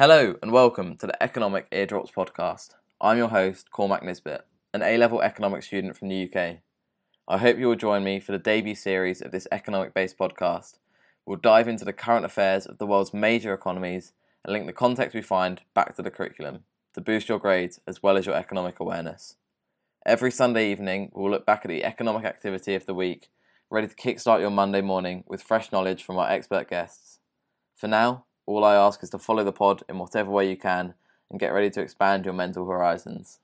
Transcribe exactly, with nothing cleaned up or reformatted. Hello and welcome to the Economic Eardrops Podcast. I'm your host, Cormac Nisbet, an A-level economics student from the U K. I hope you will join me for the debut series of this economic-based podcast. We'll dive into the current affairs of the world's major economies and link the context we find back to the curriculum to boost your grades as well as your economic awareness. Every Sunday evening, we'll look back at the economic activity of the week, ready to kickstart your Monday morning with fresh knowledge from our expert guests. For now, all I ask is to follow the pod in whatever way you can and get ready to expand your mental horizons.